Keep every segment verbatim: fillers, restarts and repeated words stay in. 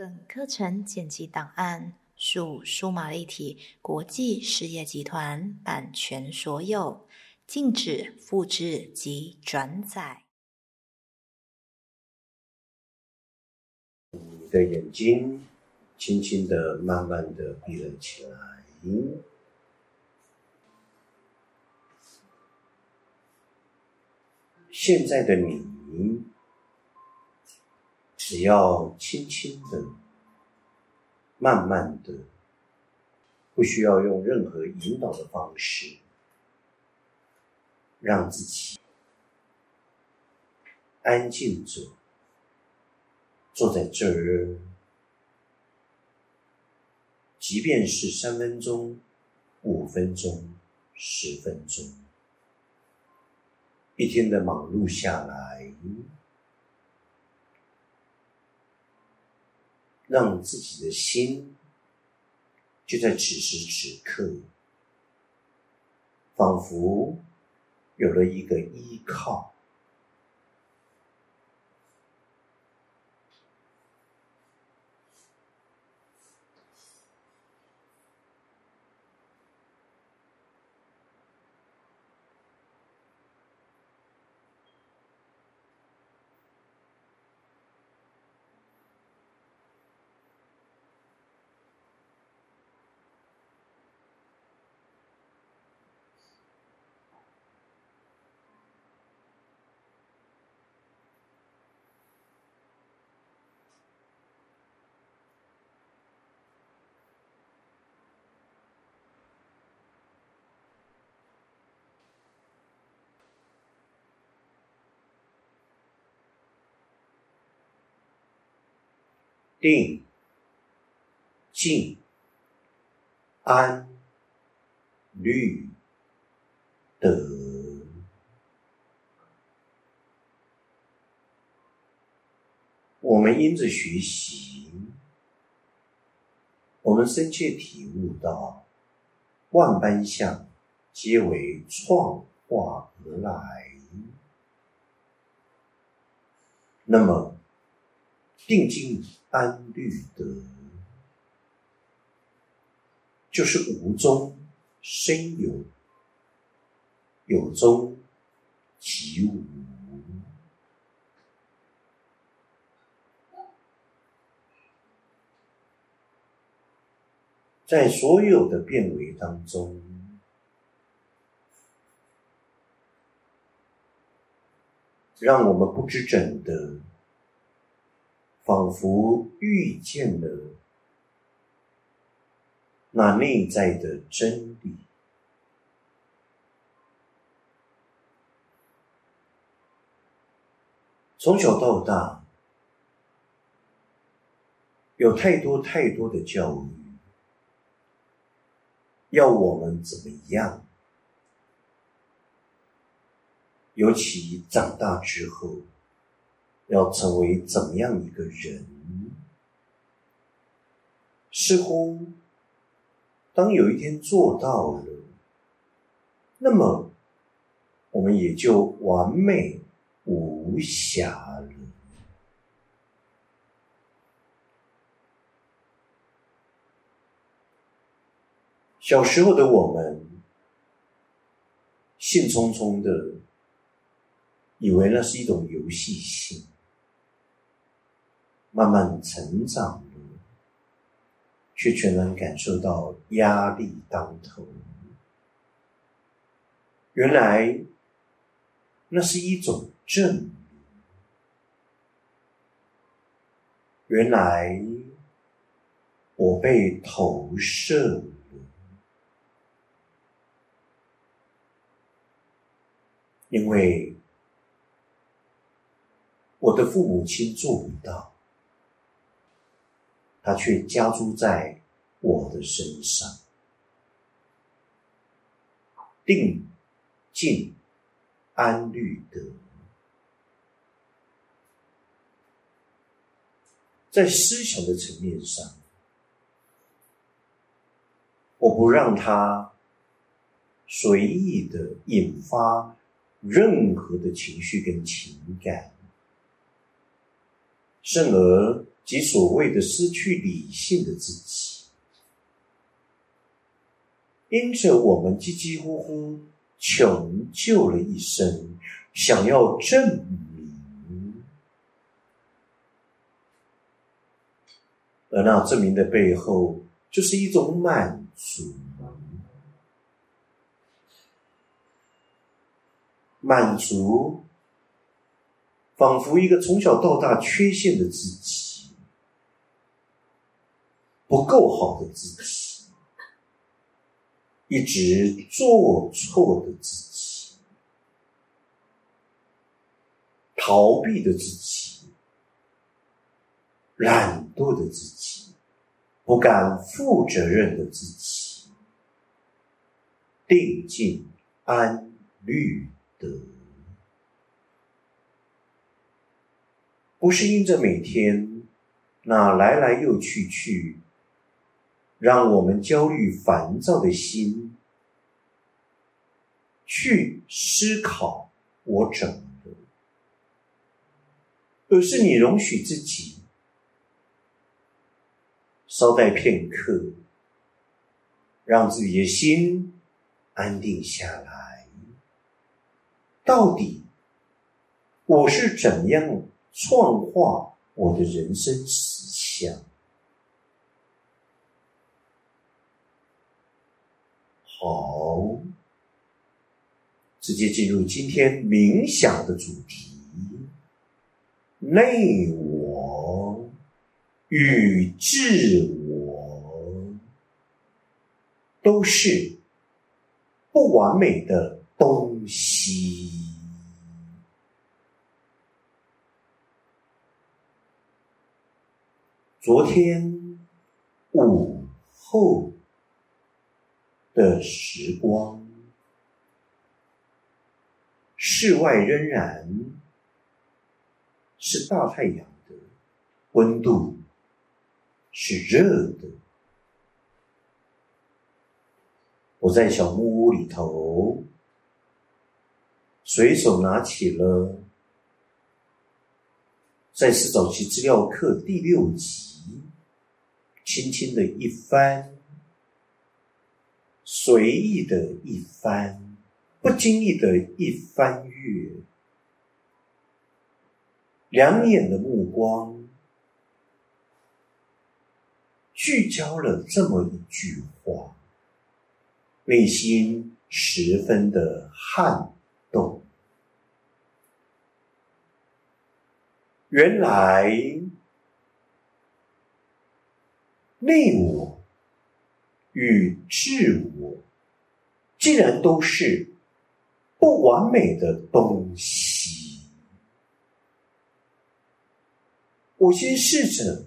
本课程剪辑档案属数码立体国际事业集团版权所有，禁止复制及转载。你的眼睛轻轻的、慢慢的闭了起来。现在的你，只要轻轻的、慢慢的，不需要用任何引导的方式，让自己安静着，坐在这儿，即便是三分钟、五分钟、十分钟，一天的忙碌下来。让自己的心就在此时此刻，仿佛有了一个依靠。定、静、安、律、德，我们因着学习，我们深切体悟到，万般相皆为创化而来。那么，定、静、安、律、德，就是无中生有，有中即无。在所有的变为当中，让我们不知怎的仿佛遇见了那内在的真理，从小到大，有太多太多的教育，要我们怎么样？尤其长大之后，要成为怎么样一个人？似乎，当有一天做到了，那么我们也就完美无瑕了。小时候的我们，兴冲冲的，以为那是一种游戏性。慢慢成长了，却全然感受到压力当头。原来，那是一种证明。原来，我被投射了。因为，我的父母亲做不到。它却加诸在我的身上。定、静、安、律、德，在思想的层面上，我不让它随意的引发任何的情绪跟情感，甚而即所谓的失去理性的自己。因着我们叽叽呼呼穷救了一生，想要证明，而那证明的背后就是一种满足，满足仿佛一个从小到大缺陷的自己，不够好的自己，一直做错的自己，逃避的自己，懒惰的自己，不敢负责任的自己，定静安虑的，不是因着每天那来来又去去让我们焦虑烦躁的心去思考我怎么了，而是你容许自己稍待片刻，让自己的心安定下来。到底我是怎样创化我的人生思想？好，直接进入今天冥想的主题：内我与自我都是不完美的东西。昨天午后的时光，室外仍然是大太阳的，温度是热的。我在小木屋里头，随手拿起了在是早期资料课第六集，轻轻的一翻，随意的一翻，不经意的一翻阅，两眼的目光聚焦了这么一句话，内心十分的撼动。原来内我与自我竟然都是不完美的东西。我先试着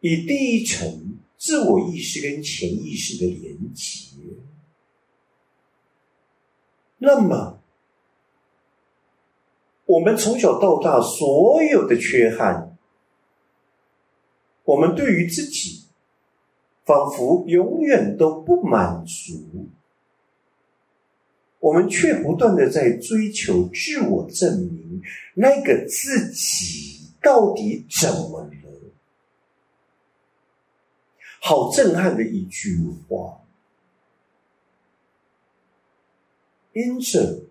以第一层自我意识跟潜意识的连结，那么我们从小到大所有的缺憾，我们对于自己仿佛永远都不满足，我们却不断的在追求自我证明，那个自己到底怎么了？好震撼的一句话。因此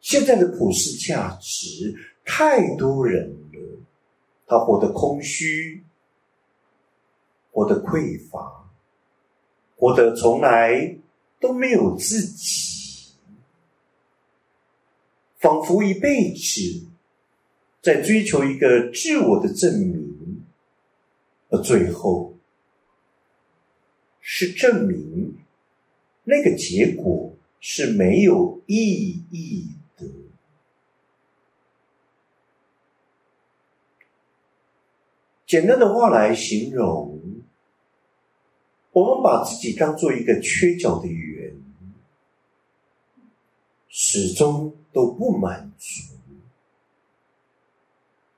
现在的普世价值，太多人了，他活得空虚，活得匮乏，活得从来都没有自己，仿佛一辈子在追求一个自我的证明，而最后是证明那个结果是没有意义的。简单的话来形容，我们把自己当做一个缺角的圆，始终都不满足。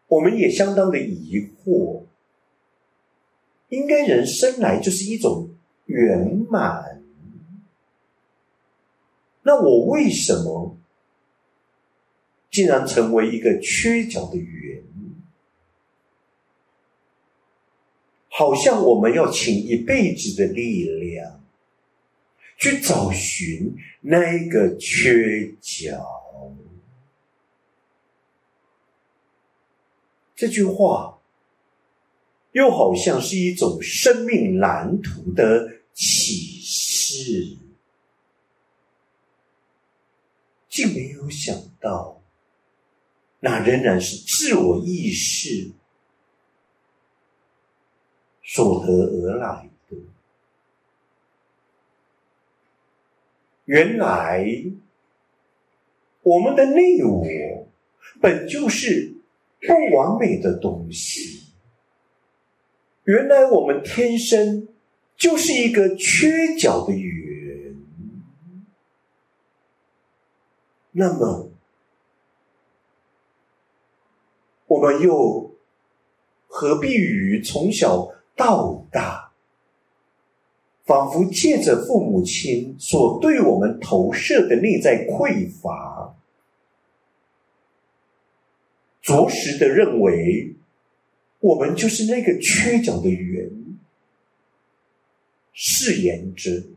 我们也相当的疑惑，应该人生来就是一种圆满，那我为什么竟然成为一个缺角的语言，好像我们要请一辈子的力量去找寻那个缺角。这句话又好像是一种生命蓝图的启示，竟没有想到那仍然是自我意识所得而来的。原来我们的内我本就是不完美的东西，原来我们天生就是一个缺角的圆。那么我们又何必于从小到大仿佛借着父母亲所对我们投射的内在匮乏，着实的认为我们就是那个缺角的圆，誓言之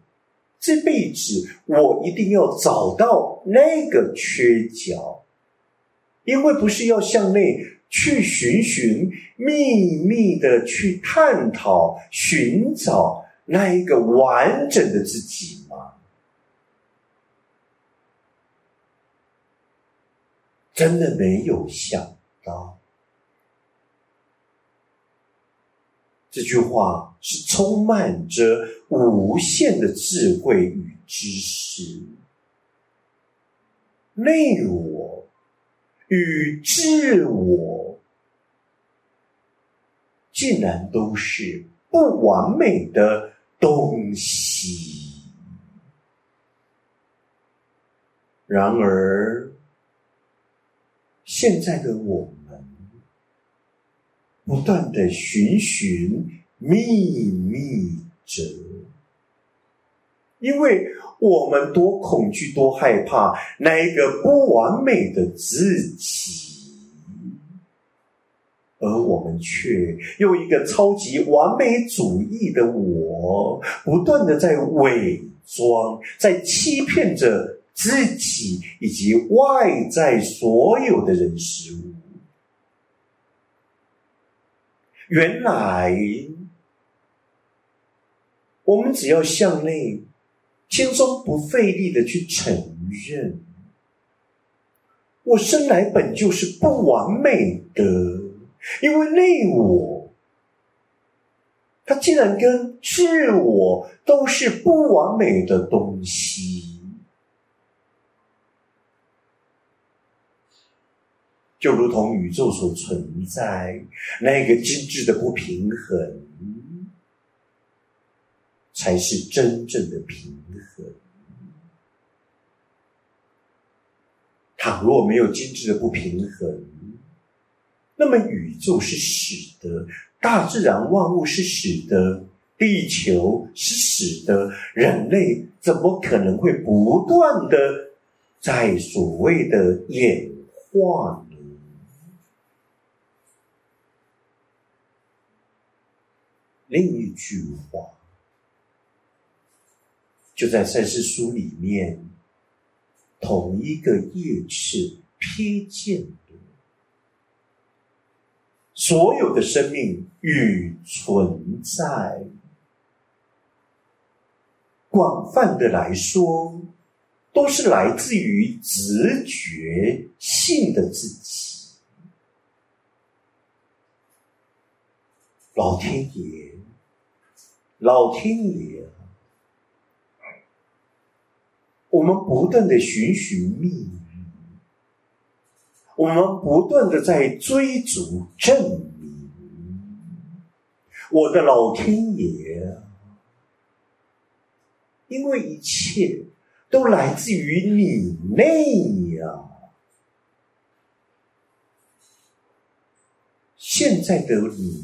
这辈子我一定要找到那个缺角，因为不是要向内去寻寻秘密的去探讨寻找那一个完整的自己吗？真的没有想到，这句话是充满着无限的智慧与知识。内我与自我竟然都是不完美的东西，然而现在的我们不断的寻寻觅觅着，因为我们多恐惧多害怕那一个不完美的自己，而我们却用一个超级完美主义的我不断的在伪装，在欺骗着自己以及外在所有的人事物。原来我们只要向内轻松不费力的去承认，我生来本就是不完美的，因为内我它竟然跟自我都是不完美的东西，就如同宇宙所存在那个精致的不平衡才是真正的平衡。倘若没有精致的不平衡，那么宇宙是死的，大自然万物是死的，地球是死的，人类怎么可能会不断的在所谓的演化呢？另一句话就在赛斯书里面同一个页次瞥见的，所有的生命与存在，广泛的来说都是来自于直觉性的自己。老天爷，老天爷，我们不断的寻寻觅觅，我们不断的在追逐证明，我的老天爷，因为一切都来自于你内啊。现在的你，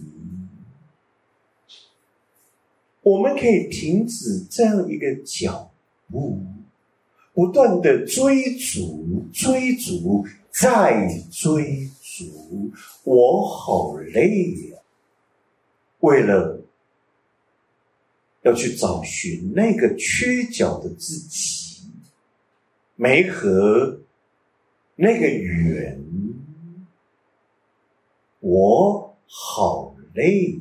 我们可以停止这样一个脚步，不断的追逐追逐在追逐，我好累呀、啊！为了要去找寻那个缺角的自己，没和那个圆，我好累。